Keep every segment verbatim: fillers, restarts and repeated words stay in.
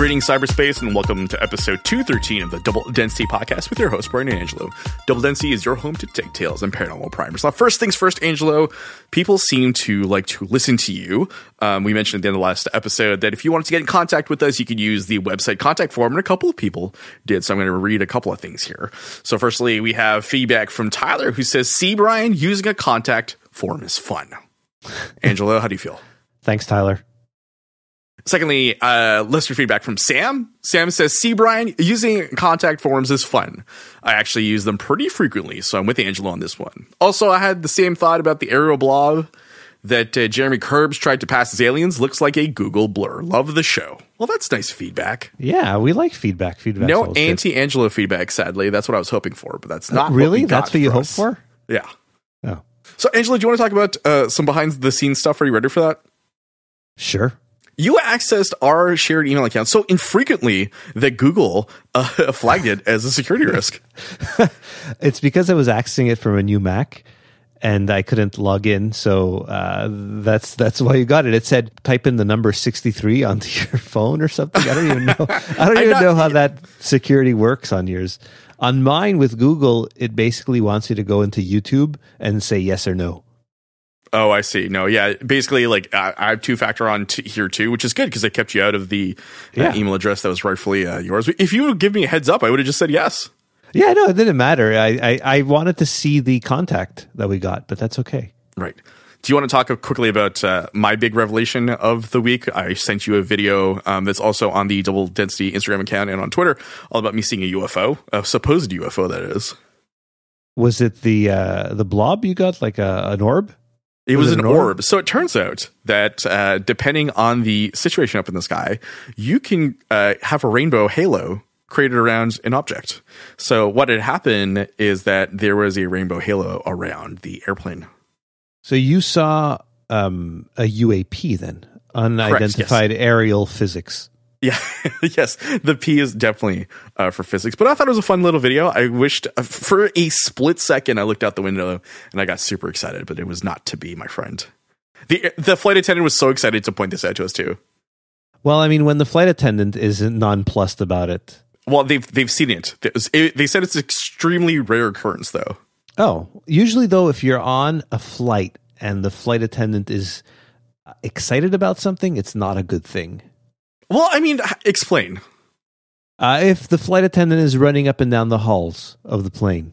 Greetings, cyberspace, and welcome to episode two thirteen of the Double Density podcast with your host, Brian Angelo. Double Density is your home to tech tales and paranormal primers. Now, first things first, Angelo, people seem to like to listen to you. Um, we mentioned at the end of the last episode that if you wanted to get in contact with us, you could use the website contact form, and a couple of people did, so I'm going to read a couple of things here. So firstly, we have feedback from Tyler, who says, see, Brian, using a contact form is fun. Angelo, how do you feel? Thanks, Tyler. Secondly, uh, listener feedback from Sam. Sam says, see, Brian, using contact forms is fun. I actually use them pretty frequently, so I'm with Angelo on this one. Also, I had the same thought about the aerial blob that uh, Jeremy Kerbs tried to pass as aliens. Looks like a Google blur. Love the show. Well, that's nice feedback. Yeah, we like feedback. Feedback. No anti-Angelo feedback, sadly. That's what I was hoping for, but that's not uh, really. What we got that's what you hope for? Yeah. Oh. So, Angelo, do you want to talk about uh, some behind-the-scenes stuff? Are you ready for that? Sure. You accessed our shared email account so infrequently that Google uh, flagged it as a security risk. It's because I was accessing it from a new Mac and I couldn't log in. So uh, that's that's why you got it. It said type in the number sixty-three onto your phone or something. I don't even know. I don't even not, know how that security works on yours. On mine with Google, it basically wants you to go into YouTube and say yes or no. Oh, I see. No, yeah. Basically, like I, I have two-factor on t- here too, which is good because it kept you out of the uh, yeah. email address that was rightfully uh, yours. If you would give me a heads up, I would have just said yes. Yeah, no, it didn't matter. I, I, I wanted to see the contact that we got, but that's okay. Right. Do you want to talk quickly about uh, my big revelation of the week? I sent you a video um, that's also on the Double Density Instagram account and on Twitter, all about me seeing a U F O, a supposed U F O that is. Was it the uh, the blob you got, like a, an orb? It was, was it an, an orb? orb. So it turns out that uh, depending on the situation up in the sky, you can uh, have a rainbow halo created around an object. So what had happened is that there was a rainbow halo around the airplane. So you saw um, a U A P then, unidentified Correct, yes. aerial physics. Yeah, yes, the P is definitely uh, for physics. But I thought it was a fun little video. I wished uh, for a split second I looked out the window and I got super excited, but it was not to be, my friend. The the flight attendant was so excited to point this out to us too. Well, I mean, when the flight attendant isn't nonplussed about it. Well, they've they've seen it. They said it's an extremely rare occurrence, though. Oh, usually though, if you're on a flight and the flight attendant is excited about something, it's not a good thing. Well, I mean, explain. Uh, if the flight attendant is running up and down the halls of the plane,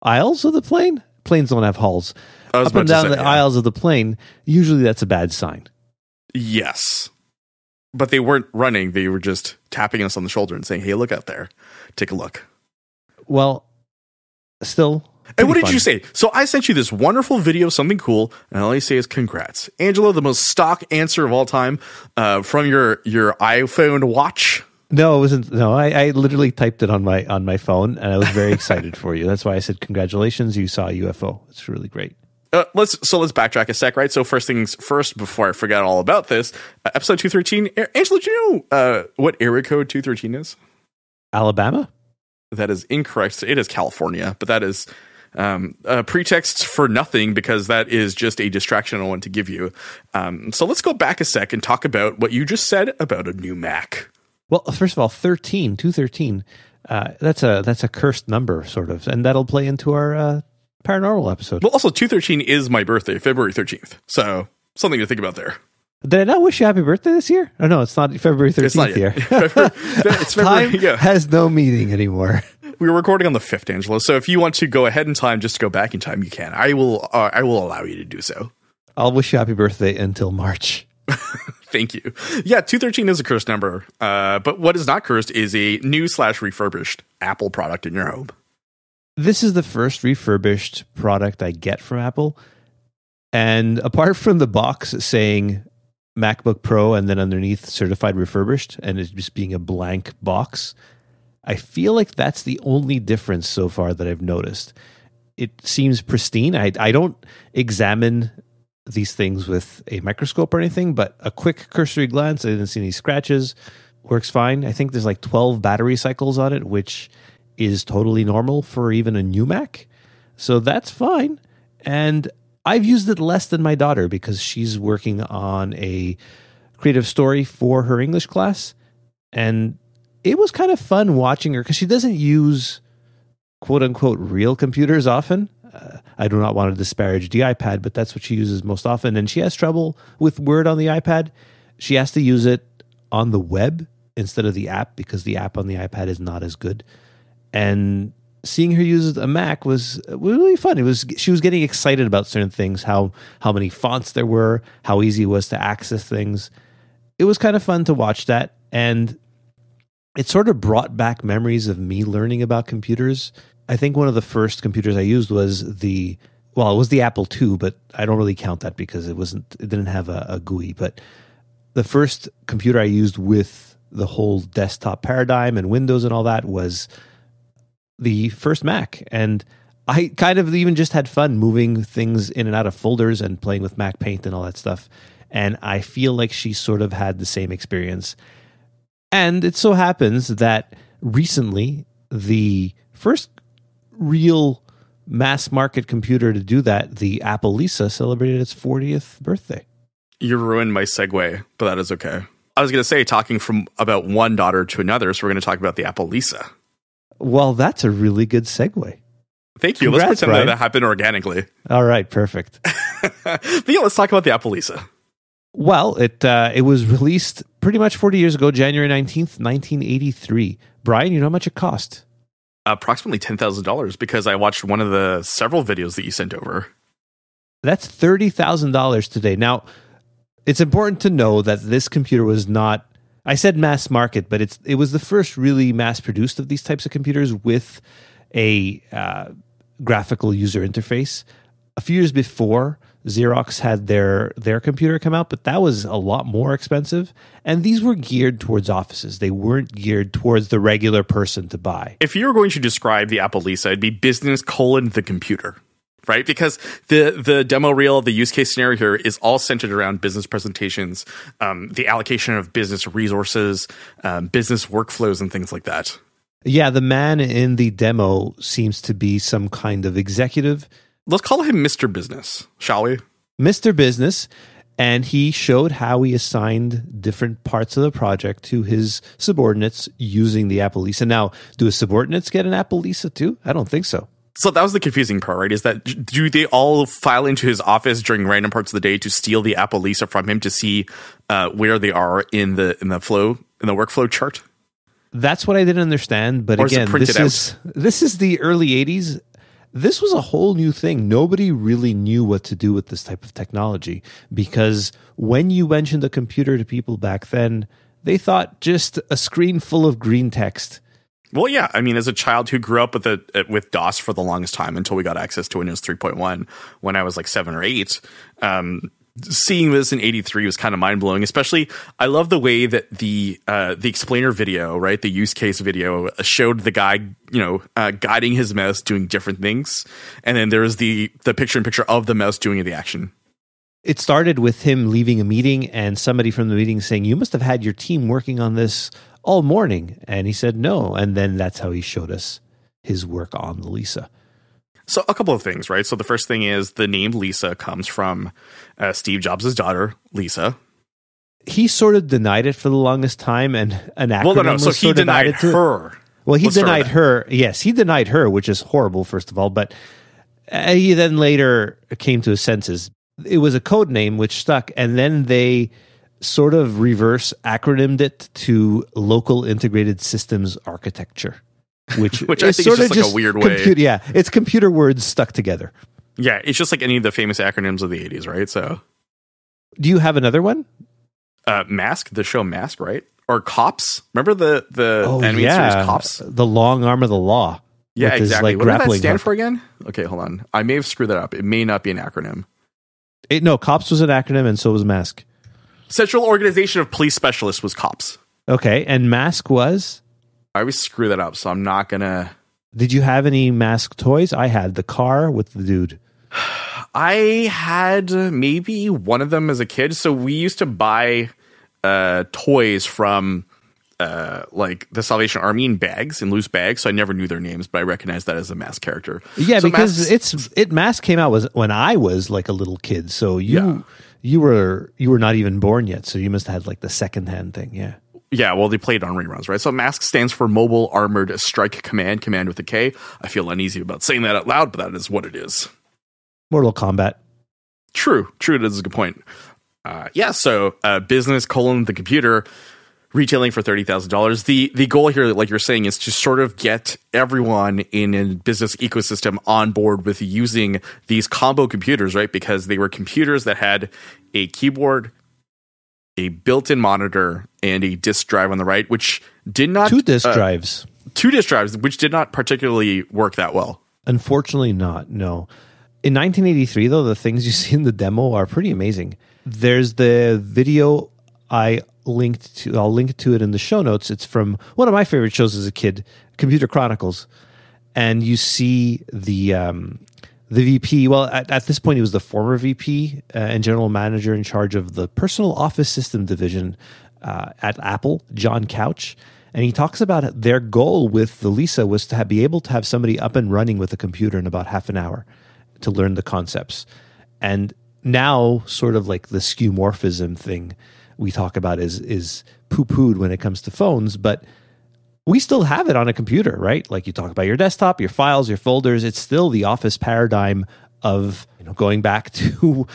aisles of the plane? Planes don't have halls. Up and down say, the yeah. aisles of the plane, usually that's a bad sign. Yes. But they weren't running. They were just tapping us on the shoulder and saying, hey, look out there. Take a look. Well, still. And what did fun. you say? So I sent you this wonderful video, something cool, and all you say is congrats. Angelo, the most stock answer of all time uh, from your, your iPhone watch. No, it wasn't. No, I, I literally typed it on my on my phone, and I was very excited for you. That's why I said congratulations. You saw a U F O. It's really great. Uh, let's so let's backtrack a sec, right? So first things first, before I forget all about this, uh, episode two thirteen. Angelo, do you know uh, what area code two thirteen is? Alabama? That is incorrect. It is California, but that is... Um, uh, pretexts for nothing because that is just a distraction I want to give you. Um, so let's go back a sec and talk about what you just said about a new Mac. Well, first of all, thirteen, two thirteen, uh, that's a that's a cursed number, sort of, and that'll play into our uh, paranormal episode. Well, also, two thirteen is my birthday, February thirteenth, so something to think about there. Did I not wish you happy birthday this year? Oh, no, it's not February thirteenth it's not here. February, it's February, time yeah. has no meaning anymore. We were recording on the fifth, Angelo. So if you want to go ahead in time, just go back in time, you can. I will uh, I will allow you to do so. I'll wish you happy birthday until March. Thank you. Yeah, two thirteen is a cursed number. Uh, but what is not cursed is a new slash refurbished Apple product in your home. This is the first refurbished product I get from Apple. And apart from the box saying MacBook Pro and then underneath certified refurbished and it just being a blank box, I feel like that's the only difference so far that I've noticed. It seems pristine. I, I don't examine these things with a microscope or anything, but a quick cursory glance, I didn't see any scratches. Works fine. I think there's like twelve battery cycles on it, which is totally normal for even a new Mac. So that's fine. And I've used it less than my daughter because she's working on a creative story for her English class. And it was kind of fun watching her because she doesn't use quote unquote real computers often. Uh, I do not want to disparage the iPad, but that's what she uses most often. And she has trouble with Word on the iPad. She has to use it on the web instead of the app because the app on the iPad is not as good. And seeing her use a Mac was really fun. It was, she was getting excited about certain things, how, how many fonts there were, how easy it was to access things. It was kind of fun to watch that. And it sort of brought back memories of me learning about computers. I think one of the first computers I used was the, well, it was the Apple two, but I don't really count that because it wasn't, it didn't have a, a G U I. But the first computer I used with the whole desktop paradigm and Windows and all that was the first Mac. And I kind of even just had fun moving things in and out of folders and playing with Mac Paint and all that stuff. And I feel like she sort of had the same experience. And it so happens that recently, the first real mass market computer to do that, the Apple Lisa, celebrated its fortieth birthday. You ruined my segue, but that is okay. I was going to say, talking from about one daughter to another, so we're going to talk about the Apple Lisa. Well, that's a really good segue. Thank you. Congrats, let's pretend Brian. that happened organically. All right, perfect. But yeah, let's talk about the Apple Lisa. Well, it uh, it was released pretty much forty years ago, January nineteenth, nineteen eighty-three. Brian, you know how much it cost? Approximately ten thousand dollars, because I watched one of the several videos that you sent over. That's thirty thousand dollars today. Now, it's important to know that this computer was not, I said mass market, but it's it was the first really mass-produced of these types of computers with a uh, graphical user interface. A few years before, Xerox had their their computer come out, but that was a lot more expensive. And these were geared towards offices. They weren't geared towards the regular person to buy. If you were going to describe the Apple Lisa, it'd be business colon the computer, right? Because the, the demo reel, the use case scenario here is all centered around business presentations, um, the allocation of business resources, um, business workflows, and things like that. Yeah, the man in the demo seems to be some kind of executive. Let's call him Mister Business, shall we? Mister Business, and he showed how he assigned different parts of the project to his subordinates using the Apple Lisa. Now, do his subordinates get an Apple Lisa too? I don't think so. So that was the confusing part, right? Is that do they all file into his office during random parts of the day to steal the Apple Lisa from him to see uh, where they are in the in the flow in the workflow chart? That's what I didn't understand. But or again, is this out? is this is the early eighties. This was a whole new thing. Nobody really knew what to do with this type of technology, because when you mentioned a computer to people back then, they thought just a screen full of green text. Well, yeah. I mean, as a child who grew up with a, with DOS for the longest time until we got access to Windows three point one when I was like seven or eight, um, seeing this in eighty-three was kind of mind blowing. Especially, I love the way that the uh, the explainer video, right, the use case video, showed the guy, you know, uh, guiding his mouse doing different things, and then there was the the picture in picture of the mouse doing the action. It started with him leaving a meeting and somebody from the meeting saying, "You must have had your team working on this all morning," and he said, "No," and then that's how he showed us his work on the Lisa. So a couple of things, right? So the first thing is the name Lisa comes from uh, Steve Jobs' daughter, Lisa. He sort of denied it for the longest time, and an acronym well, no, no. So was he sort of added to her. It. Well, he Let's denied her. Yes, he denied her, which is horrible, first of all. But uh, he then later came to his senses. It was a code name which stuck, and then they sort of reverse acronymed it to Local Integrated Systems Architecture. Which, which I think is just like just a weird way. Comput- yeah, it's computer words stuck together. Yeah, it's just like any of the famous acronyms of the eighties, right? So, do you have another one? Uh, Mask, the show Mask, right? Or Cops. Remember the, the oh, anime yeah. series Cops? The long arm of the law. Yeah, exactly. Like, what does that stand hook. for again? Okay, hold on. I may have screwed that up. It may not be an acronym. It, no, Cops was an acronym and so was Mask. Central Organization of Police Specialists was Cops. Okay, and Mask was... I always screw that up, so I'm not going to... Did you have any Mask toys? I had the car with the dude. I had maybe one of them as a kid. So we used to buy uh, toys from uh, like the Salvation Army in bags, in loose bags. So I never knew their names, but I recognized that as a Mask character. Yeah, so because Masks, it's it Mask came out was when I was like a little kid. So you yeah. you were you were not even born yet. So you must have had like the secondhand thing, yeah. Yeah, well, they played on reruns, right? So MASC stands for Mobile Armored Strike Command, command with a K. I feel uneasy about saying that out loud, but that is what it is. Mortal Kombat. True, true. That's a good point. Uh, yeah, so uh, business colon the computer, retailing for thirty thousand dollars. The the goal here, like you're saying, is to sort of get everyone in a business ecosystem on board with using these combo computers, right? Because they were computers that had a keyboard, a built-in monitor, and a disk drive on the right, which did not... Two disk uh, drives. Two disk drives, which did not particularly work that well. Unfortunately not, no. In nineteen eighty-three, though, the things you see in the demo are pretty amazing. There's the video I linked to. I'll link to it in the show notes. It's from one of my favorite shows as a kid, Computer Chronicles. And you see the... Um, The V P, well, at, at this point, he was the former V P uh, and general manager in charge of the personal office system division uh, at Apple, John Couch. And he talks about their goal with the Lisa was to have, be able to have somebody up and running with a computer in about half an hour to learn the concepts. And now, sort of like the skeuomorphism thing we talk about is, is poo-pooed when it comes to phones, but we still have it on a computer, right? Like you talk about your desktop, your files, your folders. It's still the office paradigm of, you know, going back to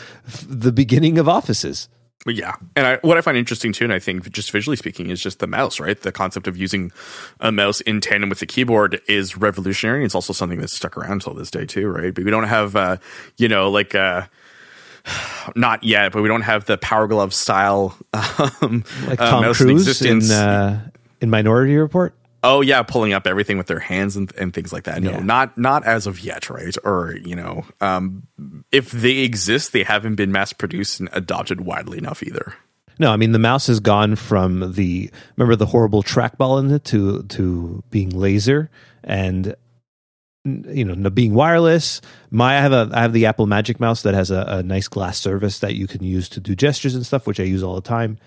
the beginning of offices. Yeah. And I, what I find interesting too, and I think just visually speaking, is just the mouse, right? The concept of using a mouse in tandem with the keyboard is revolutionary. It's also something that's stuck around till this day too, right? But we don't have, uh, you know, like... Uh, Not yet, but we don't have the Power Glove style um, like Tom uh, mouse Cruise in existence. In, uh, in Minority Report? Oh, yeah, pulling up everything with their hands and, and things like that. No, yeah. not not as of yet, right? Or, you know, um, if they exist, they haven't been mass-produced and adopted widely enough either. No, I mean, the mouse has gone from the, remember the horrible trackball in it, to, to being laser and, you know, being wireless. My, I have a I have the Apple Magic Mouse that has a, a nice glass surface that you can use to do gestures and stuff, which I use all the time.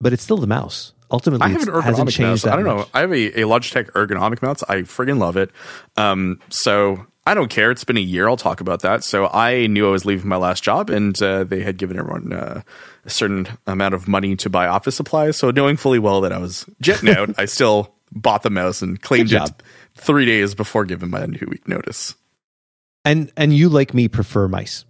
But it's still the mouse. Ultimately, I have an ergonomic mouse. I don't know. Much. I have a, a Logitech ergonomic mouse. I friggin' love it. Um, so I don't care. It's been a year. I'll talk about that. So I knew I was leaving my last job, and uh, they had given everyone uh, a certain amount of money to buy office supplies. So knowing fully well that I was jetting out, I still bought the mouse and claimed it three days before giving my two week notice. And and you, like me, prefer mice.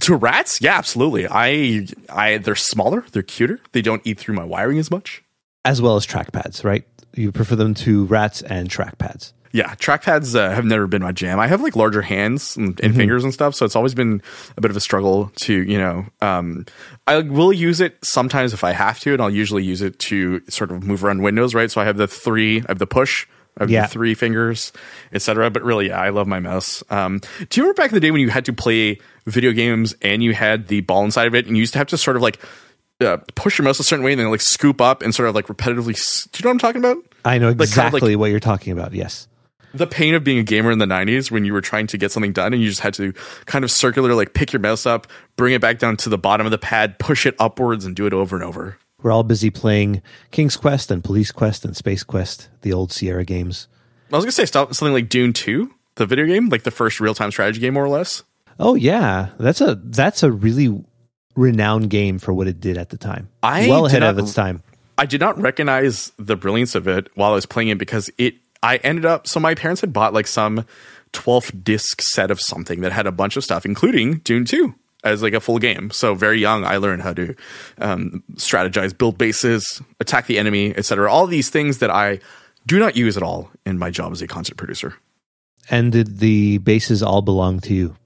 To rats? Yeah, absolutely. I, I, they're smaller, they're cuter, they don't eat through my wiring as much. As well as trackpads, right? You prefer them to rats and trackpads. Yeah, trackpads uh, have never been my jam. I have like larger hands and, and mm-hmm. fingers and stuff, so it's always been a bit of a struggle to, you know, um, I will use it sometimes if I have to, and I'll usually use it to sort of move around windows, right? So I have the three, I have the push, of yeah. the three fingers, et cetera. But really, yeah, I love my mouse. Um, do you remember back in the day when you had to play video games and you had the ball inside of it, and you used to have to sort of like uh, push your mouse a certain way and then like scoop up and sort of like repetitively? S- do you know what I'm talking about? I know exactly like, kind of like, what you're talking about. Yes, the pain of being a gamer in the nineties when you were trying to get something done and you just had to kind of circular, like pick your mouse up, bring it back down to the bottom of the pad, push it upwards, and do it over and over. We're all busy playing King's Quest and Police Quest and Space Quest, the old Sierra games. I was going to say something like Dune two, the video game, like the first real-time strategy game, more or less. Oh, yeah. That's a that's a really renowned game for what it did at the time. I well ahead not, of its time. I did not recognize the brilliance of it while I was playing it because it. I ended up... So my parents had bought like some twelve-disc set of something that had a bunch of stuff, including Dune two. As like a full game. So very young, I learned how to um, strategize, build bases, attack the enemy, et cetera. All these things that I do not use at all in my job as a concert producer. And did the bases all belong to you?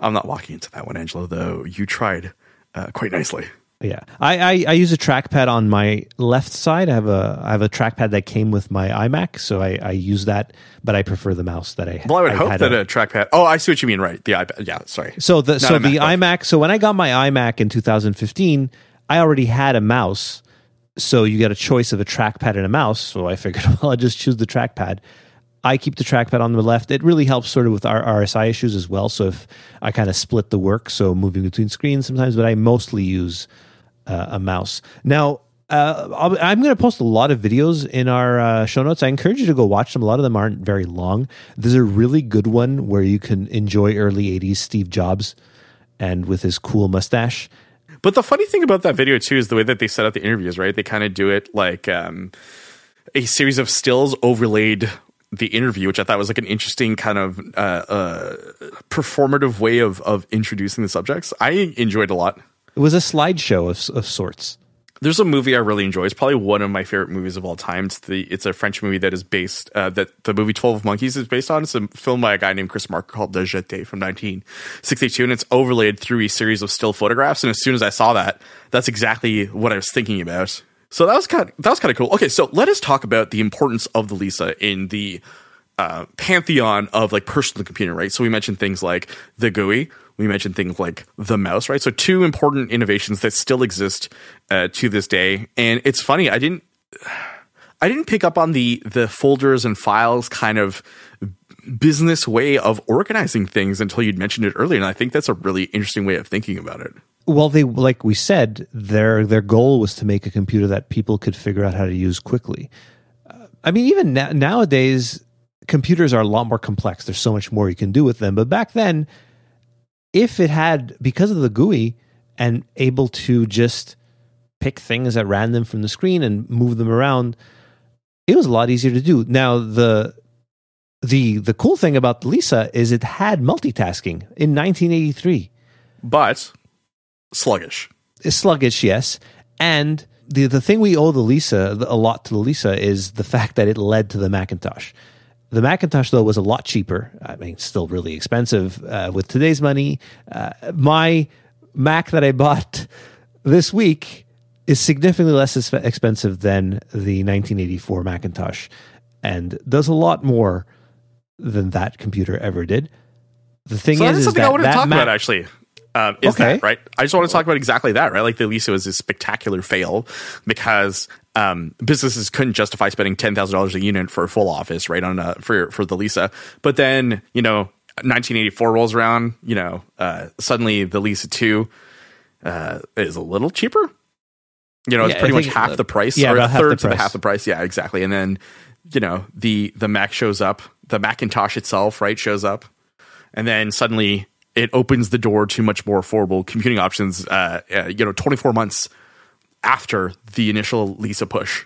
I'm not walking into that one, Angelo, though you tried uh, quite nicely. Yeah, I, I, I use a trackpad on my left side. I have a I have a trackpad that came with my iMac, so I, I use that, but I prefer the mouse that I. Well, I would I hope had that a, a trackpad. Oh, I see what you mean. Right, the iPad. Yeah, sorry. So the Not so the Mac, iMac. Okay. So when I got my iMac in two thousand fifteen, I already had a mouse. So you got a choice of a trackpad and a mouse. So I figured, well, I'll just choose the trackpad. I keep the trackpad on the left. It really helps sort of with our R S I issues as well. So if I kind of split the work, so moving between screens sometimes, but I mostly use. Uh, a mouse. Now, uh, I'll, I'm going to post a lot of videos in our uh, show notes. I encourage you to go watch them. A lot of them aren't very long. There's a really good one where you can enjoy early eighties Steve Jobs and with his cool mustache. But the funny thing about that video, too, is the way that they set up the interviews, right? They kind of do it like um, a series of stills overlaid the interview, which I thought was like an interesting kind of uh, uh, performative way of of introducing the subjects. I enjoyed a lot. It was a slideshow of, of sorts. There's a movie I really enjoy. It's probably one of my favorite movies of all time. It's, the, it's a French movie that is based uh, – that the movie twelve Monkeys is based on. It's a film by a guy named Chris Marker called Le Jeté from nineteen sixty-two, and it's overlaid through a series of still photographs. And as soon as I saw that, that's exactly what I was thinking about. So that was kind of, that was kind of cool. Okay, so let us talk about the importance of the Lisa in the uh, pantheon of like personal computer, right? So we mentioned things like the G U I. We mentioned things like the mouse, right? So two important innovations that still exist uh, to this day. And it's funny, I didn't I didn't pick up on the the folders and files kind of business way of organizing things until you'd mentioned it earlier. And I think that's a really interesting way of thinking about it. Well, they, like we said, their their goal was to make a computer that people could figure out how to use quickly. Uh, I mean, even na- nowadays, computers are a lot more complex. There's so much more you can do with them. But back then, if it had, because of the G U I, and able to just pick things at random from the screen and move them around, it was a lot easier to do. Now, the the the cool thing about Lisa is it had multitasking in nineteen eighty-three. But sluggish. It's sluggish, yes. And the, the thing we owe the Lisa, a lot to the Lisa, is the fact that it led to the Macintosh. The Macintosh, though, was a lot cheaper. I mean, still really expensive uh, with today's money. Uh, my Mac that I bought this week is significantly less expensive than the nineteen eighty-four Macintosh and does a lot more than that computer ever did. The thing so is, that is something is that I want to talk Mac- about, actually. Um, is okay. that right? I just want to talk about exactly that, right? Like the Lisa was a spectacular fail because um, businesses couldn't justify spending ten thousand dollars a unit for a full office, right? On a, for for the Lisa, but then you know, nineteen eighty-four rolls around. You know, uh, suddenly the Lisa two uh, is a little cheaper. You know, yeah, it's pretty much half the, the price, yeah, or a third to half the price. Yeah, exactly. And then you know, the the Mac shows up, the Macintosh itself, right, shows up, and then suddenly it opens the door to much more affordable computing options, uh, uh, you know, twenty-four months after the initial Lisa push.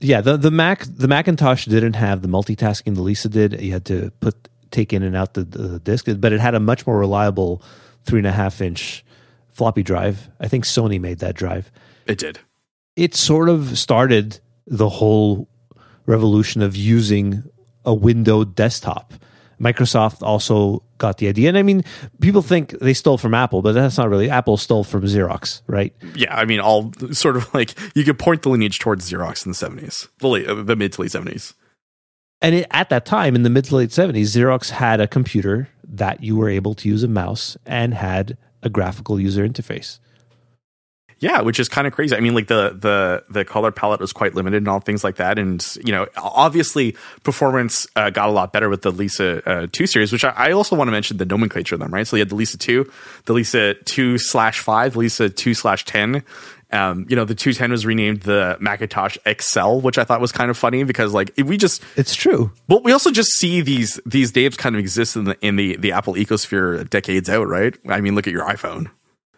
Yeah, the, the Mac, the Macintosh didn't have the multitasking the Lisa did. You had to put take in and out the, the disk, but it had a much more reliable three and a half inch floppy drive. I think Sony made that drive. It did. It sort of started the whole revolution of using a windowed desktop. Microsoft also got the idea. And I mean, people think they stole from Apple, but that's not really. Apple stole from Xerox, right? Yeah, I mean, all sort of like, you could point the lineage towards Xerox in the seventies, the, late, the mid to late seventies. And it, at that time, in the mid to late seventies, Xerox had a computer that you were able to use a mouse and had a graphical user interface. Yeah, which is kind of crazy. I mean, like the the the color palette was quite limited and all things like that. And, you know, obviously performance uh, got a lot better with the Lisa uh, two series, which I, I also want to mention the nomenclature of them, right? So you had the Lisa two, the Lisa two slash five, the Lisa two slash ten. Um, you know, the two ten was renamed the Macintosh X L, which I thought was kind of funny because, like, we just... It's true. But we also just see these these names kind of exist in the, in the, the Apple ecosphere decades out, right? I mean, look at your iPhone.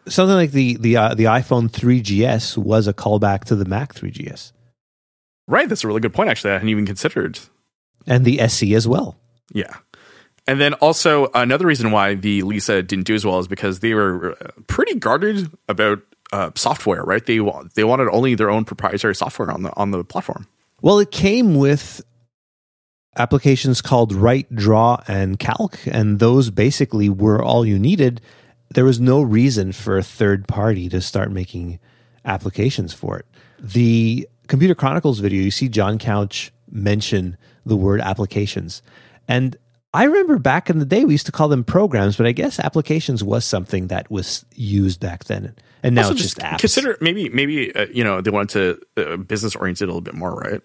Something like the the uh, the iPhone three G S was a callback to the Mac three G S. Right, that's a really good point, actually. I hadn't even considered. And the S E as well. Yeah. And then also another reason why the Lisa didn't do as well is because they were pretty guarded about uh, software, right? They they wanted only their own proprietary software on the on the platform. Well, it came with applications called Write, Draw, and Calc, and those basically were all you needed. There was no reason for a third party to start making applications for it. The Computer Chronicles video, you see John Couch mention the word applications. And I remember back in the day, we used to call them programs, but I guess applications was something that was used back then. And now also it's just, just apps. Consider maybe, maybe uh, you know, they wanted to uh, business oriented a little bit more, right?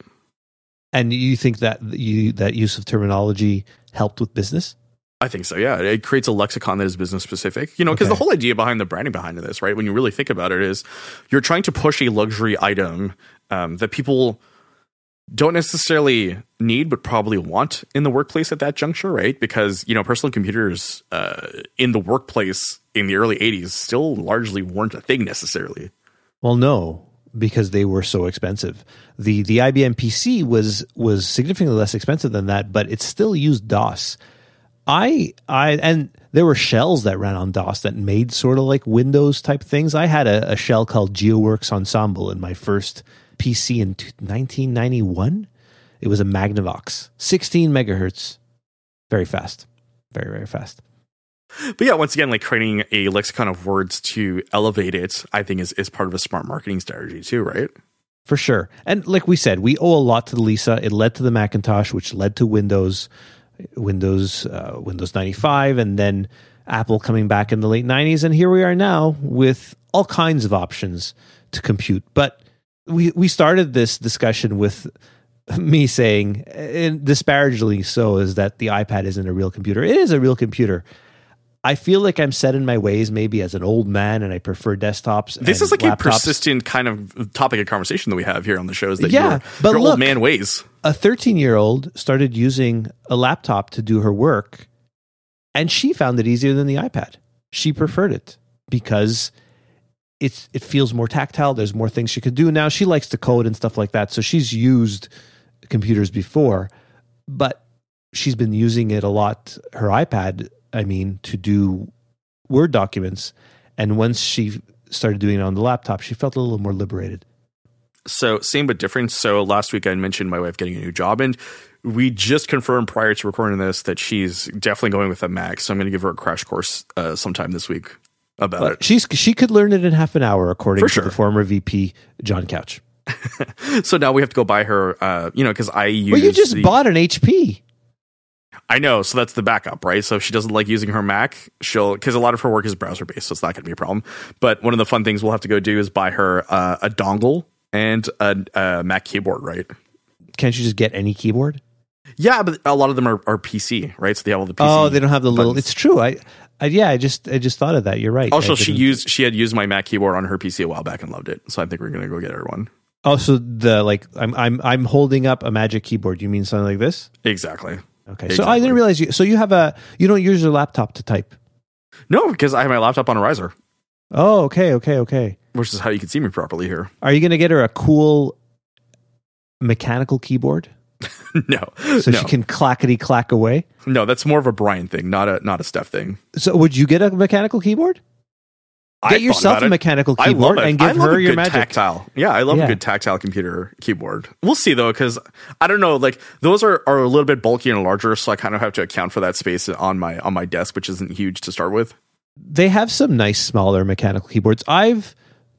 And you think that you, that use of terminology helped with business? I think so, yeah. It creates a lexicon that is business-specific. You know, because okay. The whole idea behind the branding behind this, right, when you really think about it, is you're trying to push a luxury item um, that people don't necessarily need, but probably want in the workplace at that juncture, right? Because, you know, personal computers uh, in the workplace in the early eighties still largely weren't a thing necessarily. Well, no, because they were so expensive. The the I B M P C was was significantly less expensive than that, but it still used DOS. I I and there were shells that ran on DOS that made sort of like Windows type things. I had a, a shell called GeoWorks Ensemble in my first P C in nineteen ninety-one. It was a Magnavox, sixteen megahertz, very fast, very very fast. But yeah, once again, like creating a lexicon of words to elevate it, I think is is part of a smart marketing strategy too, right? For sure. And like we said, we owe a lot to the Lisa. It led to the Macintosh, which led to Windows. Windows, uh, Windows ninety-five, and then Apple coming back in the late nineties, and here we are now with all kinds of options to compute. But we we started this discussion with me saying, and disparagingly so, is that the iPad isn't a real computer. It is a real computer. I feel like I'm set in my ways maybe as an old man, and I prefer desktops. This is like laptops. A persistent kind of topic of conversation that we have here on the show is that yeah, your, your look, old man ways. A thirteen-year-old started using a laptop to do her work, and she found it easier than the iPad. She preferred it because it's it feels more tactile. There's more things she could do. Now, she likes to code and stuff like that, so she's used computers before, but she's been using it a lot, her iPad, I mean, to do Word documents. And once she started doing it on the laptop, she felt a little more liberated. So same but different. So last week I mentioned my wife getting a new job, and we just confirmed prior to recording this that she's definitely going with a Mac. So I'm going to give her a crash course uh, sometime this week about well, it. She's, she could learn it in half an hour, according For to sure. the former V P, John Couch. So now we have to go buy her, uh, you know, because I use Well, you just the- bought an H P. I know, so that's the backup, right? So if she doesn't like using her Mac, she'll, because a lot of her work is browser-based, so it's not going to be a problem. But one of the fun things we'll have to go do is buy her uh, a dongle and a, a Mac keyboard, right? Can't you just get any keyboard? Yeah, but a lot of them are, are P C, right? So they have all the P C Oh, they don't have the buttons. Little... It's true. I, I, yeah, I just I just thought of that. You're right. Also, she used she had used my Mac keyboard on her P C a while back and loved it, so I think we're going to go get her one. Oh, so the, like, I'm, I'm, I'm holding up a Magic Keyboard. You mean something like this? Exactly. Okay, exactly. So I didn't realize you. So you have a you don't use your laptop to type? No, because I have my laptop on a riser. Oh, okay, okay, okay. Which is how you can see me properly here. Are you going to get her a cool mechanical keyboard? no, so no. She can clackety clack away. No, that's more of a Brian thing, not a not a Steph thing. So would you get a mechanical keyboard? Get I yourself a mechanical keyboard and give her your Magic. Tactile. Yeah, I love yeah. a good tactile computer keyboard. We'll see, though, because I don't know. Like those are, are a little bit bulky and larger, so I kind of have to account for that space on my on my desk, which isn't huge to start with. They have some nice smaller mechanical keyboards. I've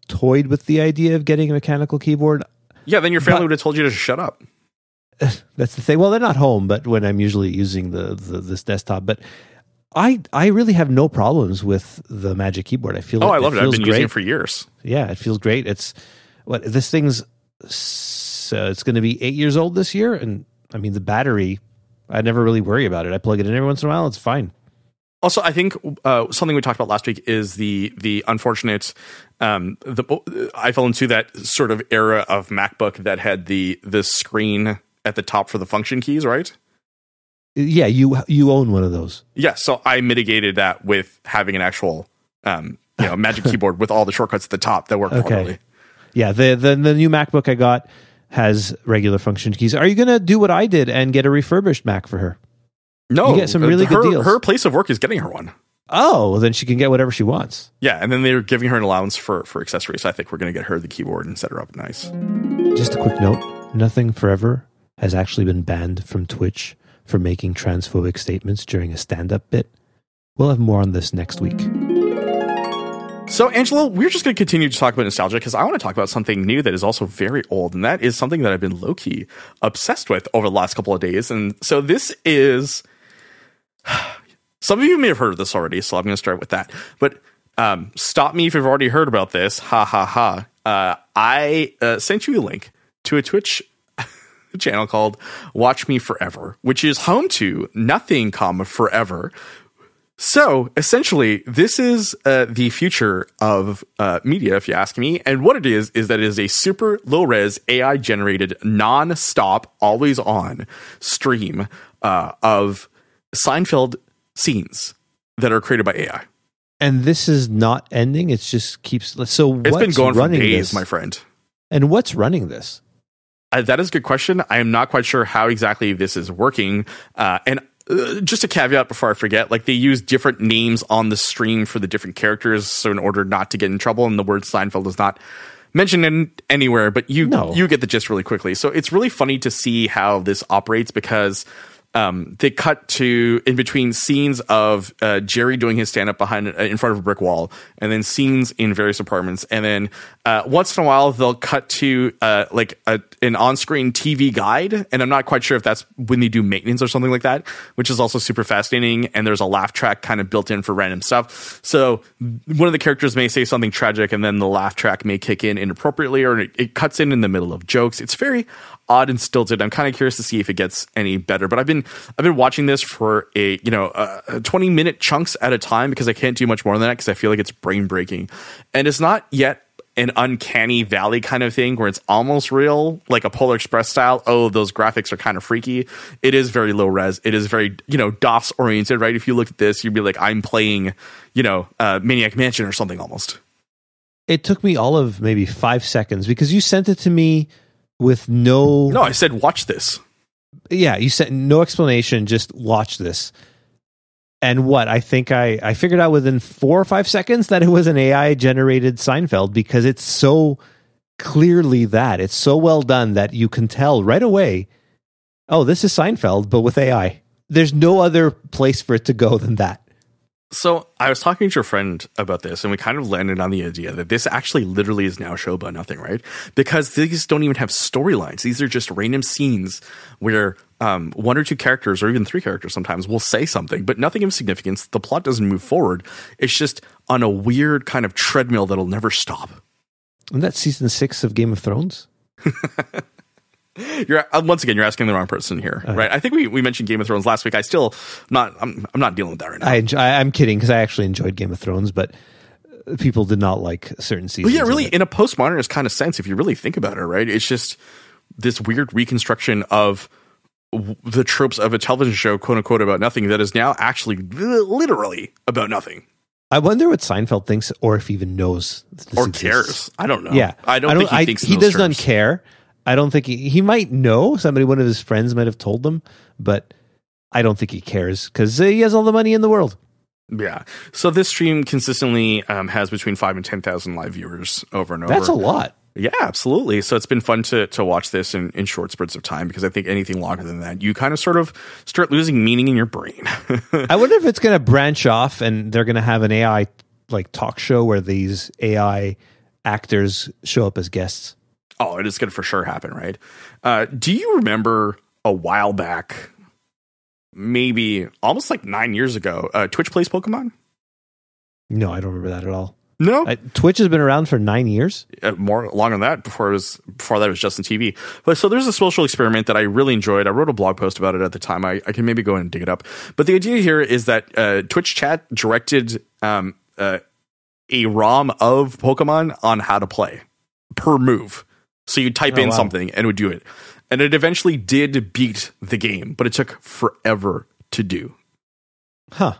toyed with the idea of getting a mechanical keyboard. Yeah, then your family would have told you to shut up. That's the thing. Well, they're not home, but when I'm usually using the, the this desktop, but. I, I really have no problems with the Magic Keyboard. I feel oh, like I love it. it. I've been great. using it for years. Yeah, it feels great. It's what this thing's. So it's going to be eight years old this year, and I mean the battery. I never really worry about it. I plug it in every once in a while. It's fine. Also, I think uh, something we talked about last week is the the unfortunate. Um, the I fell into that sort of era of MacBook that had the the screen at the top for the function keys, right? Yeah, you you own one of those. Yeah, so I mitigated that with having an actual um, you know, Magic Keyboard with all the shortcuts at the top that work okay. properly. Yeah, the, the the new MacBook I got has regular function keys. Are you going to do what I did and get a refurbished Mac for her? No. You get some really her, good deals. Her place of work is getting her one. Oh, well, then she can get whatever she wants. Yeah, and then they're giving her an allowance for, for accessories. So I think we're going to get her the keyboard and set her up nice. Just a quick note, Nothing Forever has actually been banned from Twitch for making transphobic statements during a stand-up bit. We'll have more on this next week. So, Angelo, we're just going to continue to talk about nostalgia because I want to talk about something new that is also very old, and that is something that I've been low-key obsessed with over the last couple of days. And so this is... Some of you may have heard of this already, so I'm going to start with that. But um, stop me if you've already heard about this. Ha, ha, ha. Uh, I uh, sent you a link to a Twitch channel called Watch Me Forever, which is home to Nothing, comma Forever, So essentially, this is uh, the future of uh, media, if you ask me. And what it is, is that it is a super low-res, A I-generated, non-stop, always-on stream uh, of Seinfeld scenes that are created by A I. And this is not ending? It just keeps... So what's It's been going for days, this? my friend. And what's running this? Uh, that is a good question. I am not quite sure how exactly this is working. Uh, and... Uh, just a caveat before I forget, like they use different names on the stream for the different characters, so in order not to get in trouble, and the word Seinfeld is not mentioned in anywhere, but you no. you get the gist really quickly. So it's really funny to see how this operates, because um, they cut to in between scenes of uh, Jerry doing his stand up behind uh, in front of a brick wall, and then scenes in various apartments, and then uh, once in a while they'll cut to uh, like a an on-screen T V guide, and I'm not quite sure if that's when they do maintenance or something like that, which is also super fascinating, and there's a laugh track kind of built in for random stuff. So one of the characters may say something tragic, and then the laugh track may kick in inappropriately, or it, it cuts in in the middle of jokes. It's very odd and stilted. I'm kind of curious to see if it gets any better, but I've been I've been watching this for a you know uh, twenty minute chunks at a time, because I can't do much more than that, because I feel like it's brain breaking, and it's not yet an uncanny valley kind of thing where it's almost real, like a Polar Express style. Oh, those graphics are kind of freaky. It is very low res. It is very, you know, DOS oriented, right? If you look at this, you'd be like, I'm playing, you know, uh, Maniac Mansion or something almost. It took me all of maybe five seconds because you sent it to me with no... No, I said, watch this. Yeah, you sent no explanation, just watch this. And what I think I, I figured out within four or five seconds that it was an A I generated Seinfeld, because it's so clearly that it's so well done that you can tell right away, oh, this is Seinfeld, but with A I. There's no other place for it to go than that. So I was talking to your friend about this, and we kind of landed on the idea that this actually literally is now show about nothing, right? Because these don't even have storylines. These are just random scenes where um, one or two characters, or even three characters sometimes, will say something, but nothing of significance. The plot doesn't move forward. It's just on a weird kind of treadmill that'll never stop. Isn't that season six of Game of Thrones? You're once again, you're asking the wrong person here, okay. Right? I think we, we mentioned Game of Thrones last week. I still not I'm I'm not dealing with that right now. I enjoy, I'm kidding, because I actually enjoyed Game of Thrones, but people did not like certain seasons. But yeah, really, in a postmodernist kind of sense, if you really think about it, right? It's just this weird reconstruction of w- the tropes of a television show, quote unquote, about nothing that is now actually li- literally about nothing. I wonder what Seinfeld thinks, or if he even knows this or exists. Cares. I don't know. Yeah, I don't, I don't think he I, thinks in he those does terms. Not care. I don't think he, he might know. Somebody, one of his friends might have told them, but I don't think he cares because he has all the money in the world. Yeah. So this stream consistently um, has between five and ten thousand live viewers over and over. That's a lot. Yeah, absolutely. So it's been fun to to watch this in, in short spurts of time, because I think anything longer than that, you kind of sort of start losing meaning in your brain. I wonder if it's going to branch off and they're going to have an A I like talk show where these A I actors show up as guests. Oh, it is going to for sure happen, right? Uh, do you remember a while back, maybe almost like nine years ago, uh, Twitch plays Pokemon? No, I don't remember that at all. No? I, Twitch has been around for nine years? Uh, more longer than that, before, it was, before that it was just on T V. But, so there's a social experiment that I really enjoyed. I wrote a blog post about it at the time. I, I can maybe go in and dig it up. But the idea here is that uh, Twitch chat directed um, uh, a ROM of Pokemon on how to play per move. So you type oh, in wow. something and it would do it. And it eventually did beat the game, but it took forever to do. Huh.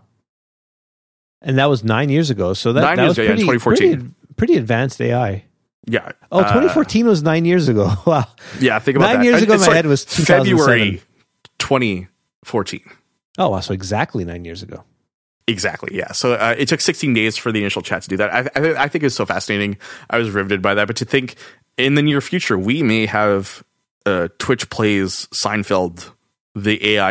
And that was nine years ago. So that, nine that years was ago, pretty, yeah, twenty fourteen. Pretty, pretty advanced A I. Yeah. Oh, twenty fourteen uh, was nine years ago. Wow. Yeah, think about nine that. Nine years ago, I, my like head was February twenty fourteen. Oh, wow. So exactly nine years ago. Exactly, yeah. So uh, it took sixteen days for the initial chat to do that. I, I, I think it's so fascinating. I was riveted by that. But to think in the near future, we may have uh, Twitch plays Seinfeld, the A I,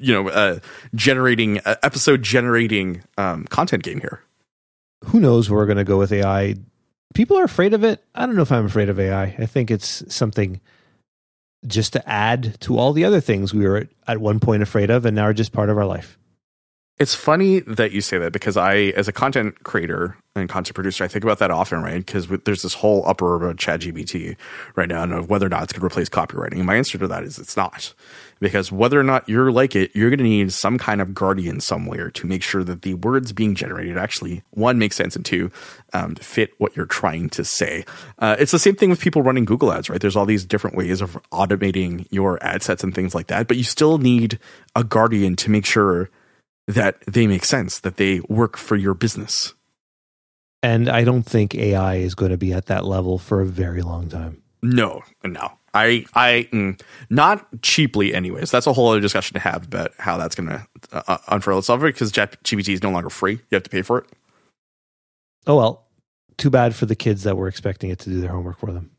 you know, uh, generating uh, episode generating um, content game here. Who knows where we're going to go with A I? People are afraid of it. I don't know if I'm afraid of A I. I think it's something just to add to all the other things we were at one point afraid of and now are just part of our life. It's funny that you say that, because I, as a content creator, and content producer, I think about that often, right? Because there's this whole uproar about ChatGPT right now and whether or not it's going to replace copywriting. And my answer to that is it's not. Because whether or not you're like it, you're going to need some kind of guardian somewhere to make sure that the words being generated actually, one, make sense, and two, um, fit what you're trying to say. Uh, it's the same thing with people running Google ads, right? There's all these different ways of automating your ad sets and things like that, but you still need a guardian to make sure that they make sense, that they work for your business. And I don't think A I is going to be at that level for a very long time. No, no. I, I, mm, not cheaply anyways. That's a whole other discussion to have about how that's going to uh, unfurl itself, because G P T is no longer free. You have to pay for it. Oh, well, too bad for the kids that were expecting it to do their homework for them.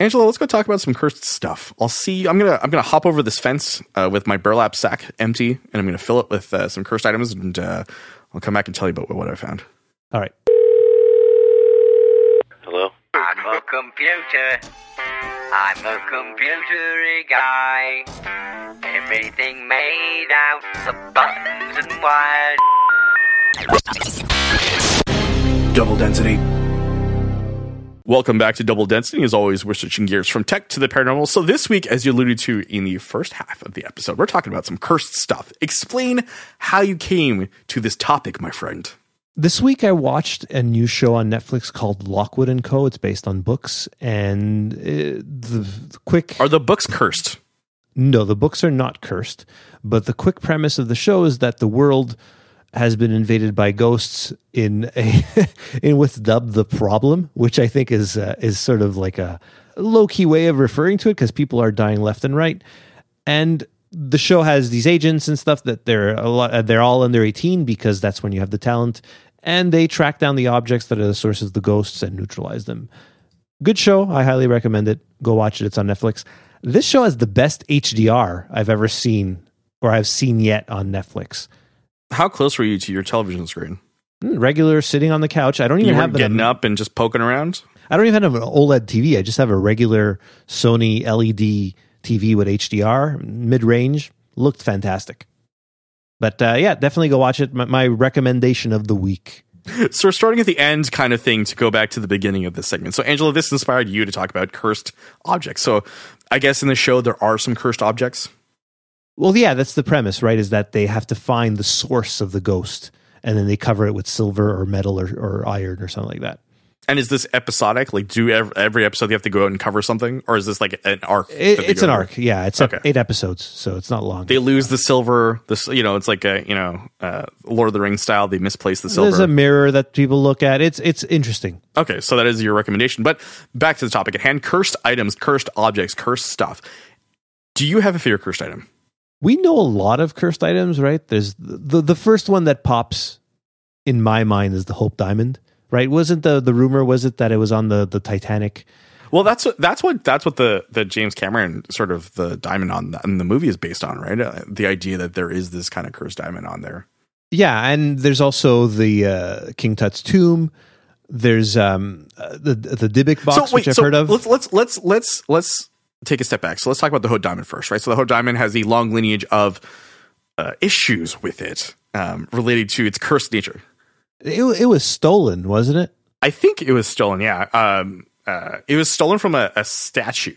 Angelo, let's go talk about some cursed stuff. I'll see you. I'm going to, I'm going to hop over this fence uh, with my burlap sack empty, and I'm going to fill it with uh, some cursed items, and uh, I'll come back and tell you about what I found. All right. Hello? I'm a computer. I'm a computery guy. Everything made out of buttons and wires. Double Density. Welcome back to Double Density. As always, we're switching gears from tech to the paranormal. So this week, as you alluded to in the first half of the episode, we're talking about some cursed stuff. Explain how you came to this topic, my friend. This week, I watched a new show on Netflix called Lockwood and Co. It's based on books, and the quick... Are the books cursed? No, the books are not cursed, but the quick premise of the show is that the world has been invaded by ghosts in a in what's dubbed the problem, which I think is uh, is sort of like a low-key way of referring to it, because people are dying left and right, and... The show has these agents and stuff that they're a lot, they're all under eighteen, because that's when you have the talent, and they track down the objects that are the sources of the ghosts and neutralize them. Good show. I highly recommend it. Go watch it. It's on Netflix. This show has the best H D R I've ever seen, or I've seen yet, on Netflix. How close were you to your television screen? Regular, sitting on the couch. I don't even you have... You getting an, up and just poking around? I don't even have an OLED T V. I just have a regular Sony L E D T V with H D R, mid-range, looked fantastic. But uh, yeah, definitely go watch it. My, my recommendation of the week. So we're starting at the end kind of thing to go back to the beginning of this segment. So Angela, this inspired you to talk about cursed objects. So I guess in the show, there are some cursed objects. Well, yeah, that's the premise, right? Is that they have to find the source of the ghost, and then they cover it with silver or metal or, or iron or something like that. And is this episodic? Like, do every episode you have to go out and cover something? Or is this like an arc? It, it's an over? arc. Yeah. It's okay. Eight episodes. So it's not long. They lose the silver. This, you know, it's like a, you know, uh, Lord of the Rings style. They misplace the silver. There's a mirror that people look at. It's, it's interesting. Okay. So that is your recommendation. But back to the topic at hand, cursed items, cursed objects, cursed stuff. Do you have a favorite cursed item? We know a lot of cursed items, right? There's the, the first one that pops in my mind is the Hope Diamond. Right? Wasn't the, the rumor, was it that it was on the, the Titanic? Well, that's what, that's what, that's what the, the James Cameron sort of the diamond on the, and the movie is based on, right? Uh, the idea that there is this kind of cursed diamond on there. Yeah. And there's also the uh, King Tut's tomb. There's um, uh, the, the Dybbuk box, so, wait, which I've so heard of. Let's, let's, let's, let's, let's take a step back. So let's talk about the Hope Diamond first, right? So the Hope Diamond has the long lineage of uh, issues with it um, related to its cursed nature. It, it was stolen, wasn't it? I think it was stolen, yeah. Um, uh, it was stolen from a, a statue,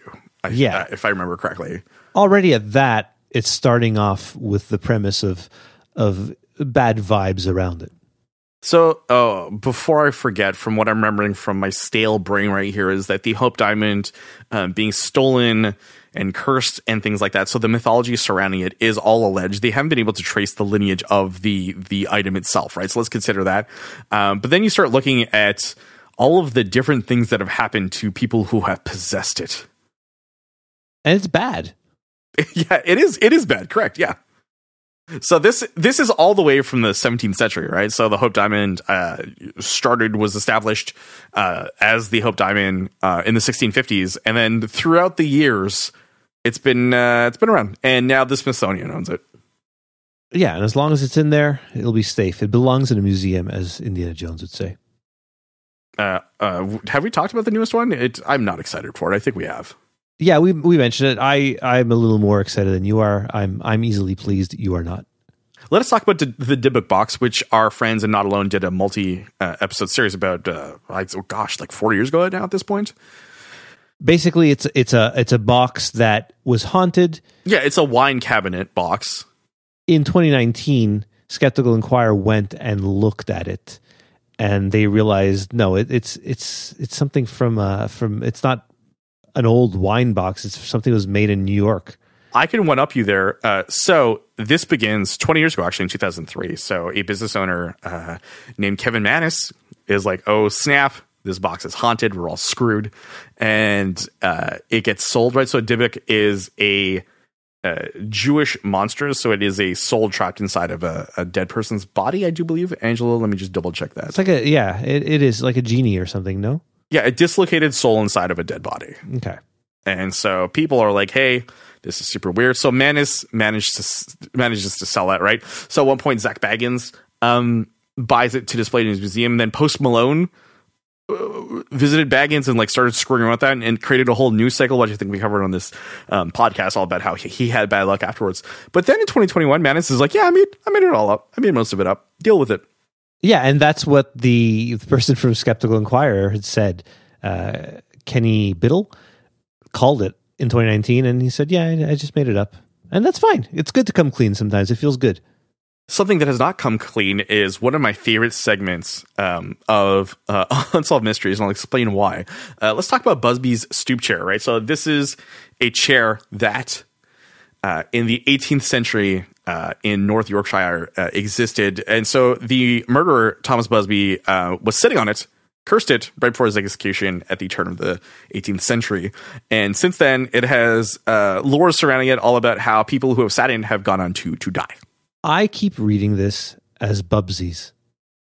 yeah. I, uh, if I remember correctly. Already at that, it's starting off with the premise of of bad vibes around it. So, oh, before I forget, from what I'm remembering from my stale brain right here, is that the Hope Diamond um, being stolen and cursed and things like that. So the mythology surrounding it is all alleged. They haven't been able to trace the lineage of the the item itself, right? So let's consider that. Um, but then you start looking at all of the different things that have happened to people who have possessed it. And it's bad. Yeah, it is. It is bad. Correct. Yeah. So this this is all the way from the seventeenth century, right? So the Hope Diamond uh, started, was established uh, as the Hope Diamond uh, in the sixteen fifties, and then throughout the years, it's been uh, it's been around, and now the Smithsonian owns it. Yeah, and as long as it's in there, it'll be safe. It belongs in a museum, as Indiana Jones would say. Uh, uh, have we talked about the newest one? It, I'm not excited for it. I think we have. Yeah, we we mentioned it. I, I'm a little more excited than you are. I'm I'm easily pleased. You are not. let us talk about D- the Dybbuk box, which our friends and Not Alone did a multi-episode uh, series about, uh, like, oh gosh, like four years ago now at this point. Basically, it's it's a it's a box that was haunted. Yeah, it's a wine cabinet box. In twenty nineteen, Skeptical Inquirer went and looked at it, and they realized no, it, it's it's it's something from uh from it's not an old wine box. It's something that was made in New York. I can one up you there. Uh, so this begins twenty years ago, actually, in two thousand three. So a business owner uh, named Kevin Manis is like, oh snap. This box is haunted. We're all screwed. And uh, it gets sold, right? So Dybbuk is a uh, Jewish monster. So it is a soul trapped inside of a, a dead person's body, I do believe. Angela, let me just double check that. It's like a, yeah, it, it is like a genie or something, no? Yeah, a dislocated soul inside of a dead body. Okay. And so people are like, hey, this is super weird. So Manis managed to, manages to sell that, right? So at one point, Zach Baggins um, buys it to display it in his museum. Then Post Malone visited Baggins and like started screwing around with that and, and created a whole news cycle, which I think we covered on this um, podcast, all about how he, he had bad luck afterwards. But then in twenty twenty-one, Manis is like, yeah, I made I made it all up. I made most of it up. Deal with it. Yeah, and that's what the person from Skeptical Inquirer had said. Uh, Kenny Biddle called it in twenty nineteen, and he said, yeah, I, I just made it up. And that's fine. It's good to come clean sometimes. It feels good. Something that has not come clean is one of my favorite segments um, of uh, Unsolved Mysteries, and I'll explain why. Uh, let's talk about Busby's stoop chair, right? So this is a chair that uh, in the eighteenth century uh, in North Yorkshire uh, existed. And so the murderer, Thomas Busby, uh, was sitting on it, cursed it right before his execution at the turn of the eighteenth century. And since then, it has uh, lore surrounding it all about how people who have sat in have gone on to to die. I keep reading this as Bubsy's.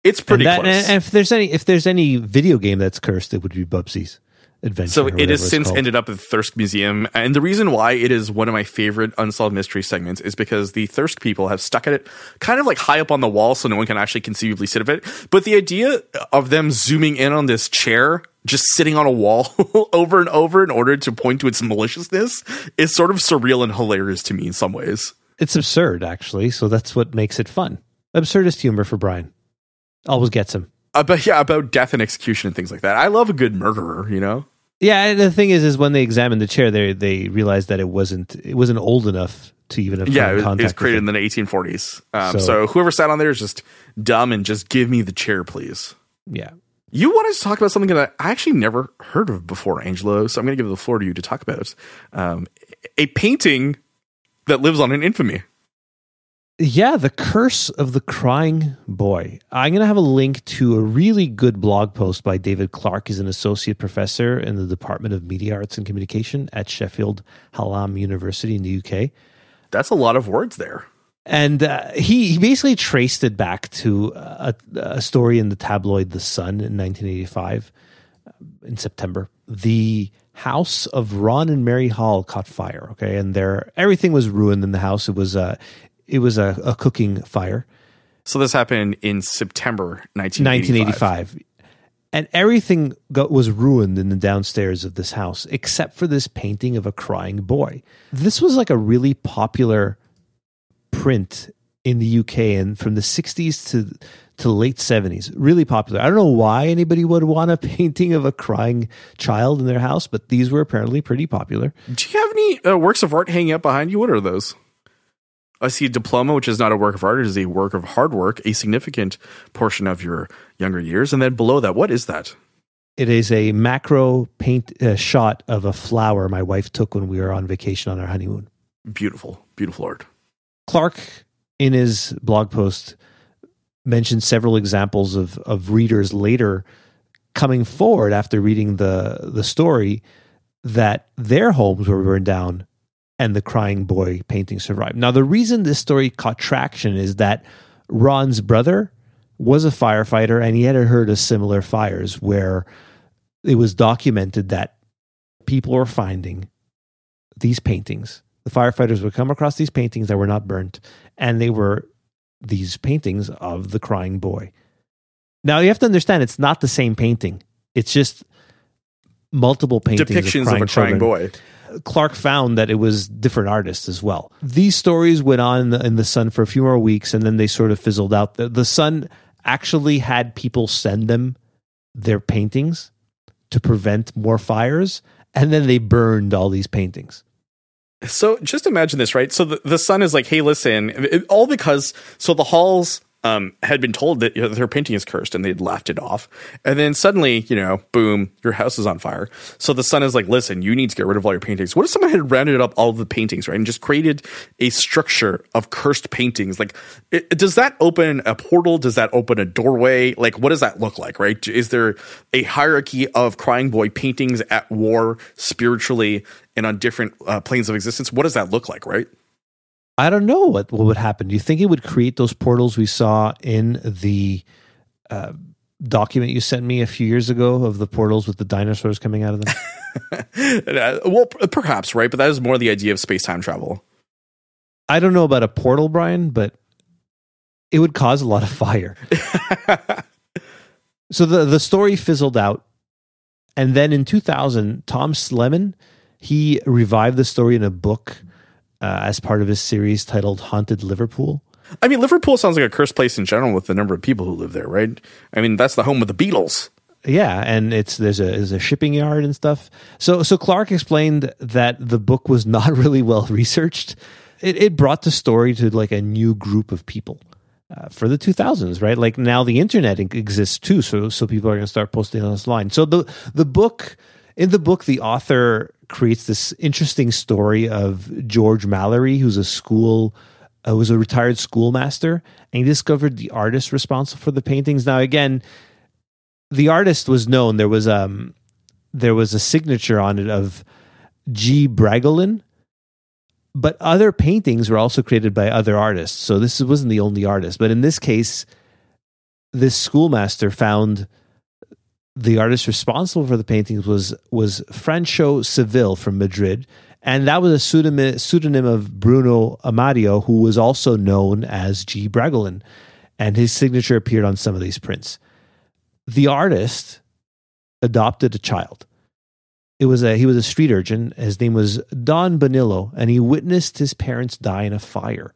It's pretty and that, close. And if there's any, if there's any video game that's cursed, it would be Bubsy's Adventure. So it has since called. ended up at the Thirsk Museum, and the reason why it is one of my favorite Unsolved Mystery segments is because the Thirsk people have stuck at it kind of like high up on the wall, so no one can actually conceivably sit of it. But the idea of them zooming in on this chair just sitting on a wall over and over in order to point to its maliciousness is sort of surreal and hilarious to me in some ways. It's absurd, actually, so that's what makes it fun. Absurdist humor for Brian. Always gets him. Uh, but yeah, about death and execution and things like that. I love a good murderer, you know? Yeah, and the thing is, is when they examined the chair, they they realized that it wasn't it wasn't old enough to even have yeah, contact. Yeah, it was created in the eighteen forties. Um, so, so whoever sat on there is just dumb and just give me the chair, please. Yeah. You wanted to talk about something that I actually never heard of before, Angelo, so I'm going to give the floor to you to talk about. Um, a painting that lives on in infamy. Yeah, The Curse of the Crying Boy. I'm going to have a link to a really good blog post by David Clark. He's an associate professor in the Department of Media Arts and Communication at Sheffield Hallam University in the U K. That's a lot of words there. And uh, he, he basically traced it back to a, a story in the tabloid The Sun in nineteen eighty-five, in September. The house of Ron and Mary Hall caught fire, okay? And their everything was ruined in the house. It was a uh, it was a, a cooking fire. So this happened in September nineteen eighty-five. nineteen eighty-five. And everything got, was ruined in the downstairs of this house, except for this painting of a crying boy. This was like a really popular print in the U K and from the sixties to to late seventies. Really popular. I don't know why anybody would want a painting of a crying child in their house, but these were apparently pretty popular. Do you have any uh, works of art hanging up behind you? What are those? I see a diploma, which is not a work of art. It is a work of hard work, a significant portion of your younger years. And then below that, what is that? It is a macro paint uh, shot of a flower my wife took when we were on vacation on our honeymoon. Beautiful, beautiful art. Clark, in his blog post, mentioned several examples of, of readers later coming forward after reading the, the story that their homes were burned down and the crying boy painting survived. Now, the reason this story caught traction is that Ron's brother was a firefighter, and he had heard of similar fires where it was documented that people were finding these paintings. The firefighters would come across these paintings that were not burnt, and they were these paintings of the crying boy. Now, you have to understand, it's not the same painting. It's just multiple paintings. Depictions of, of a children. Crying boy. Clark found that it was different artists as well. These stories went on in the, in the Sun for a few more weeks, and then they sort of fizzled out. The, the Sun actually had people send them their paintings to prevent more fires, and then they burned all these paintings. So just imagine this, right? So the, the Sun is like, hey, listen, it, all because, so the Halls um, had been told that, you know, their painting is cursed, and they'd laughed it off. And then suddenly, you know, boom, your house is on fire. So the Sun is like, listen, you need to get rid of all your paintings. What if someone had rounded up all of the paintings, right? And just created a structure of cursed paintings? Like, it, does that open a portal? Does that open a doorway? Like, what does that look like, right? Is there a hierarchy of crying boy paintings at war spiritually and on different uh, planes of existence? What does that look like, right? I don't know what, what would happen. Do you think it would create those portals we saw in the uh, document you sent me a few years ago of the portals with the dinosaurs coming out of them? Well, perhaps, right? But that is more the idea of space-time travel. I don't know about a portal, Brian, but it would cause a lot of fire. So the, the story fizzled out. And then in two thousand, Tom Sleman, he revived the story in a book Uh, as part of his series titled Haunted Liverpool. I mean, Liverpool sounds like a cursed place in general with the number of people who live there, right? I mean, that's the home of the Beatles. Yeah, and it's there's a, there's a shipping yard and stuff. So so Clark explained that the book was not really well researched. It, it brought the story to like a new group of people uh, for the two thousands, right? Like now the internet exists too, so so people are going to start posting on this line. So the the book, in the book, the author creates this interesting story of George Mallory, who's a school, uh, was a retired schoolmaster, and he discovered the artist responsible for the paintings. Now, again, the artist was known. There was um, there was a signature on it of G. Bragolin, but other paintings were also created by other artists. So this wasn't the only artist. But in this case, this schoolmaster found the artist responsible for the paintings was was Francho Seville from Madrid, and that was a pseudonym, pseudonym of Bruno Amadio, who was also known as G. Bragolin, and his signature appeared on some of these prints. The artist adopted a child. It was a he was a street urchin. His name was Don Bonillo, and he witnessed his parents die in a fire,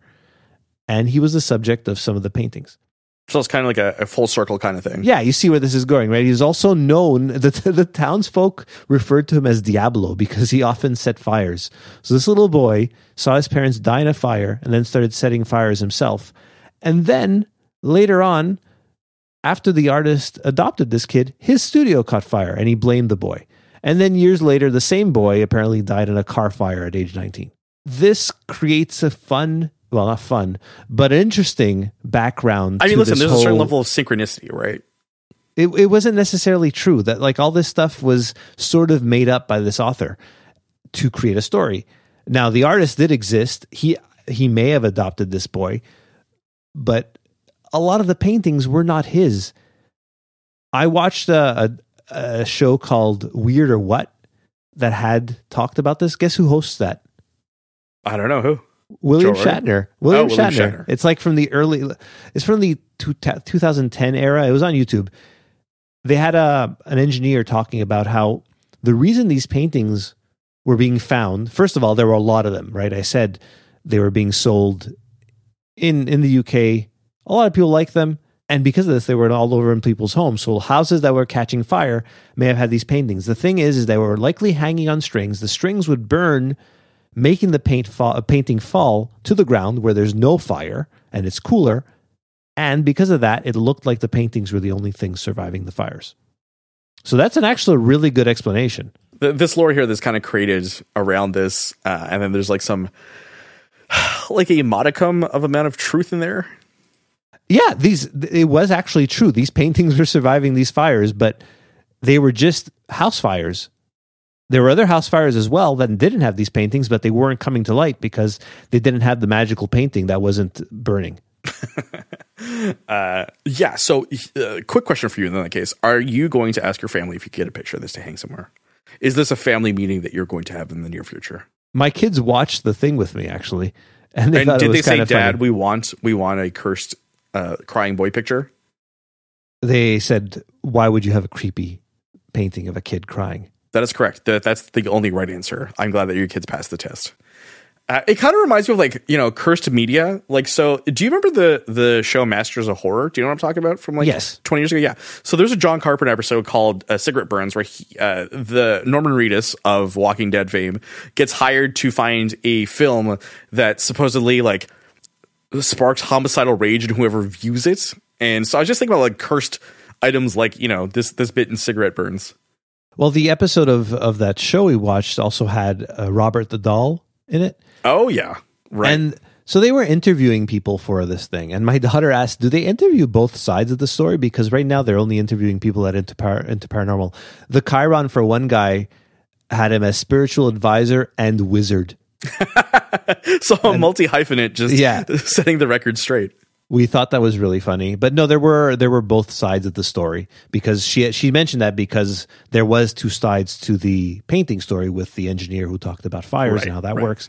and he was the subject of some of the paintings. So it's kind of like a, a full circle kind of thing. Yeah, you see where this is going, right? He's also known, the, the townsfolk referred to him as Diablo because he often set fires. So this little boy saw his parents die in a fire and then started setting fires himself. And then later on, after the artist adopted this kid, his studio caught fire and he blamed the boy. And then years later, the same boy apparently died in a car fire at age nineteen. This creates a fun... well, not fun, but interesting background. I mean, to listen, this there's whole, a certain level of synchronicity, right? It it wasn't necessarily true that like all this stuff was sort of made up by this author to create a story. Now, the artist did exist. He he may have adopted this boy, but a lot of the paintings were not his. I watched a, a, a show called Weird or What that had talked about this. Guess who hosts that? I don't know who. William George? Shatner. William, oh, Shatner. William Shatner. It's like from the early, it's from the two, twenty ten era. It was on YouTube. They had a an engineer talking about how the reason these paintings were being found, first of all, there were a lot of them, right? I said they were being sold in, in the U K. A lot of people liked them. And because of this, they were all over in people's homes. So houses that were catching fire may have had these paintings. The thing is, is they were likely hanging on strings. The strings would burn, making the paint fall, a painting fall to the ground where there's no fire and it's cooler. And because of that, it looked like the paintings were the only things surviving the fires. So that's an actually really good explanation. This lore here that's kind of created around this, uh, and then there's like some, like a modicum of amount of truth in there. Yeah, these it was actually true. These paintings were surviving these fires, but they were just house fires. There were other house fires as well that didn't have these paintings, but they weren't coming to light because they didn't have the magical painting that wasn't burning. uh, yeah. So uh, quick question for you in that case. Are you going to ask your family if you get a picture of this to hang somewhere? Is this a family meeting that you're going to have in the near future? My kids watched the thing with me, actually. And they and did they say, Dad, funny. we want we want a cursed uh, crying boy picture? They said, why would you have a creepy painting of a kid crying? That is correct. That, that's the only right answer. I'm glad that your kids passed the test. Uh, it kind of reminds me of, like, you know, cursed media. Like, so do you remember the the show Masters of Horror? Do you know what I'm talking about from, like, yes. twenty years ago? Yeah. So there's a John Carpenter episode called uh, Cigarette Burns where he, uh, the Norman Reedus of Walking Dead fame gets hired to find a film that supposedly, like, sparks homicidal rage in whoever views it. And so I was just thinking about, like, cursed items like, you know, this this bit in Cigarette Burns. Well, the episode of, of that show we watched also had uh, Robert the Doll in it. Oh, yeah. Right. And so they were interviewing people for this thing. And my daughter asked, do they interview both sides of the story? Because right now they're only interviewing people that into, par- into paranormal. The Chiron for one guy had him as spiritual advisor and wizard. So a multi-hyphenate just yeah. setting the record straight. We thought that was really funny, but no, there were there were both sides of the story, because she she mentioned that because there was two sides to the painting story with the engineer who talked about fires right, and how that right. works.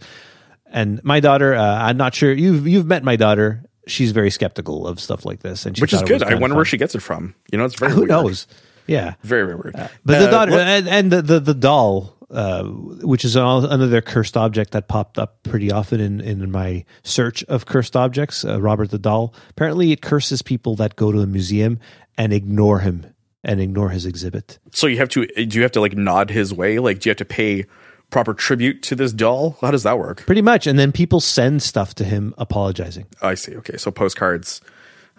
And my daughter, uh, I'm not sure you've you've met my daughter. She's very skeptical of stuff like this, and she which is good. I wonder where she gets it from. You know, it's very who weird. knows. Yeah, very very weird. Uh, but uh, the daughter what? and, and the, the the doll, uh, which is another cursed object that popped up pretty often in, in my search of cursed objects, uh, Robert the Doll. Apparently it curses people that go to a museum and ignore him and ignore his exhibit. So you have to, do you have to like nod his way? Like, do you have to pay proper tribute to this doll? How does that work? Pretty much. And then people send stuff to him apologizing. Oh, I see. Okay. So postcards,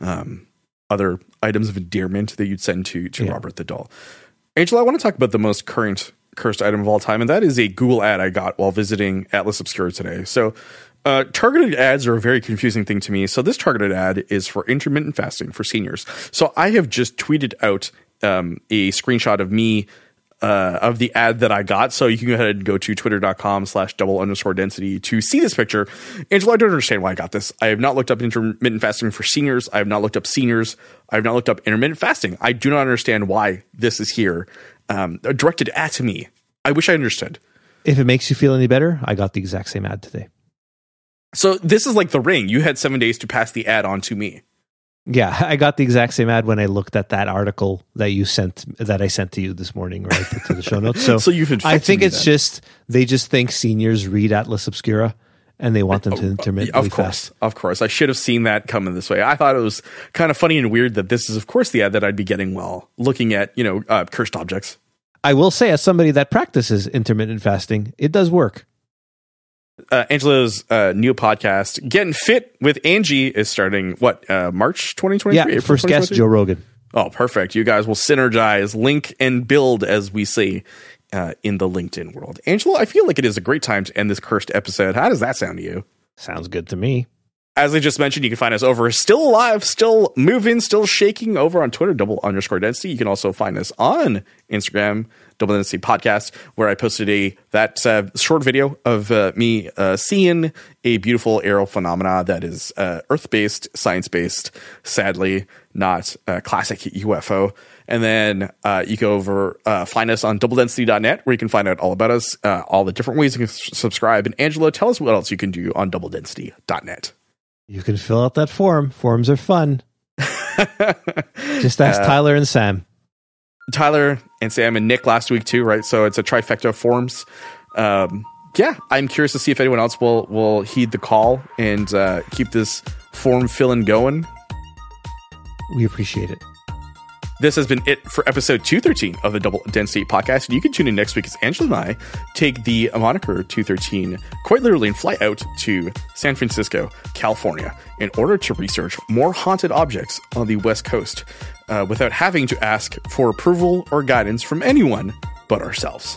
um, other items of endearment that you'd send to, to yeah. Robert the Doll. Angela, I want to talk about the most current cursed item of all time, and that is a Google ad I got while visiting Atlas Obscura today. So uh, targeted ads are a very confusing thing to me. So this targeted ad is for intermittent fasting for seniors. So I have just tweeted out um, a screenshot of me uh, of the ad that I got. So you can go ahead and go to twitter.com slash double underscore density to see this picture. Angela, I don't understand why I got this. I have not looked up intermittent fasting for seniors. I have not looked up seniors. I have not looked up intermittent fasting. I do not understand why this is here. Um, directed at me. I wish I understood. If it makes you feel any better, I got the exact same ad today. So this is like The Ring. You had seven days to pass the ad on to me. Yeah, I got the exact same ad when I looked at that article that you sent, that I sent to you this morning, right, to the show notes. So, so you've infected me. I think it's then. just they just think seniors read Atlas Obscura and they want them oh, to intermittently of course, fast. Of course, I should have seen that coming this way. I thought it was kind of funny and weird that this is, of course, the ad that I'd be getting while looking at, you know, uh, cursed objects. I will say, as somebody that practices intermittent fasting, it does work. Uh, Angelo's uh, new podcast, Getting Fit with Angie, is starting, what, uh, March twenty twenty-three? Yeah, April first guest, Joe Rogan. Oh, perfect. You guys will synergize, link, and build, as we say uh, in the LinkedIn world. Angelo, I feel like it is a great time to end this cursed episode. How does that sound to you? Sounds good to me. As I just mentioned, you can find us over Still Alive, Still Moving, Still Shaking over on Twitter, double underscore density. You can also find us on Instagram, double density podcast, where I posted a that uh, short video of uh, me uh, seeing a beautiful aerial phenomena that is uh, earth-based, science-based, sadly not uh, classic U F O. And then uh, you go over, uh, find us on double density dot net, where you can find out all about us, uh, all the different ways you can s- subscribe. And Angelo, tell us what else you can do on double density dot net. You can fill out that form. Forms are fun. Just ask uh, Tyler and Sam. Tyler and Sam and Nick last week too, right? So it's a trifecta of forms. Um, yeah, I'm curious to see if anyone else will, will heed the call and uh, keep this form filling going. We appreciate it. This has been it for episode two thirteen of the Double Density Podcast. And you can tune in next week as Angela and I take the moniker two thirteen quite literally and fly out to San Francisco, California, in order to research more haunted objects on the West Coast uh, without having to ask for approval or guidance from anyone but ourselves.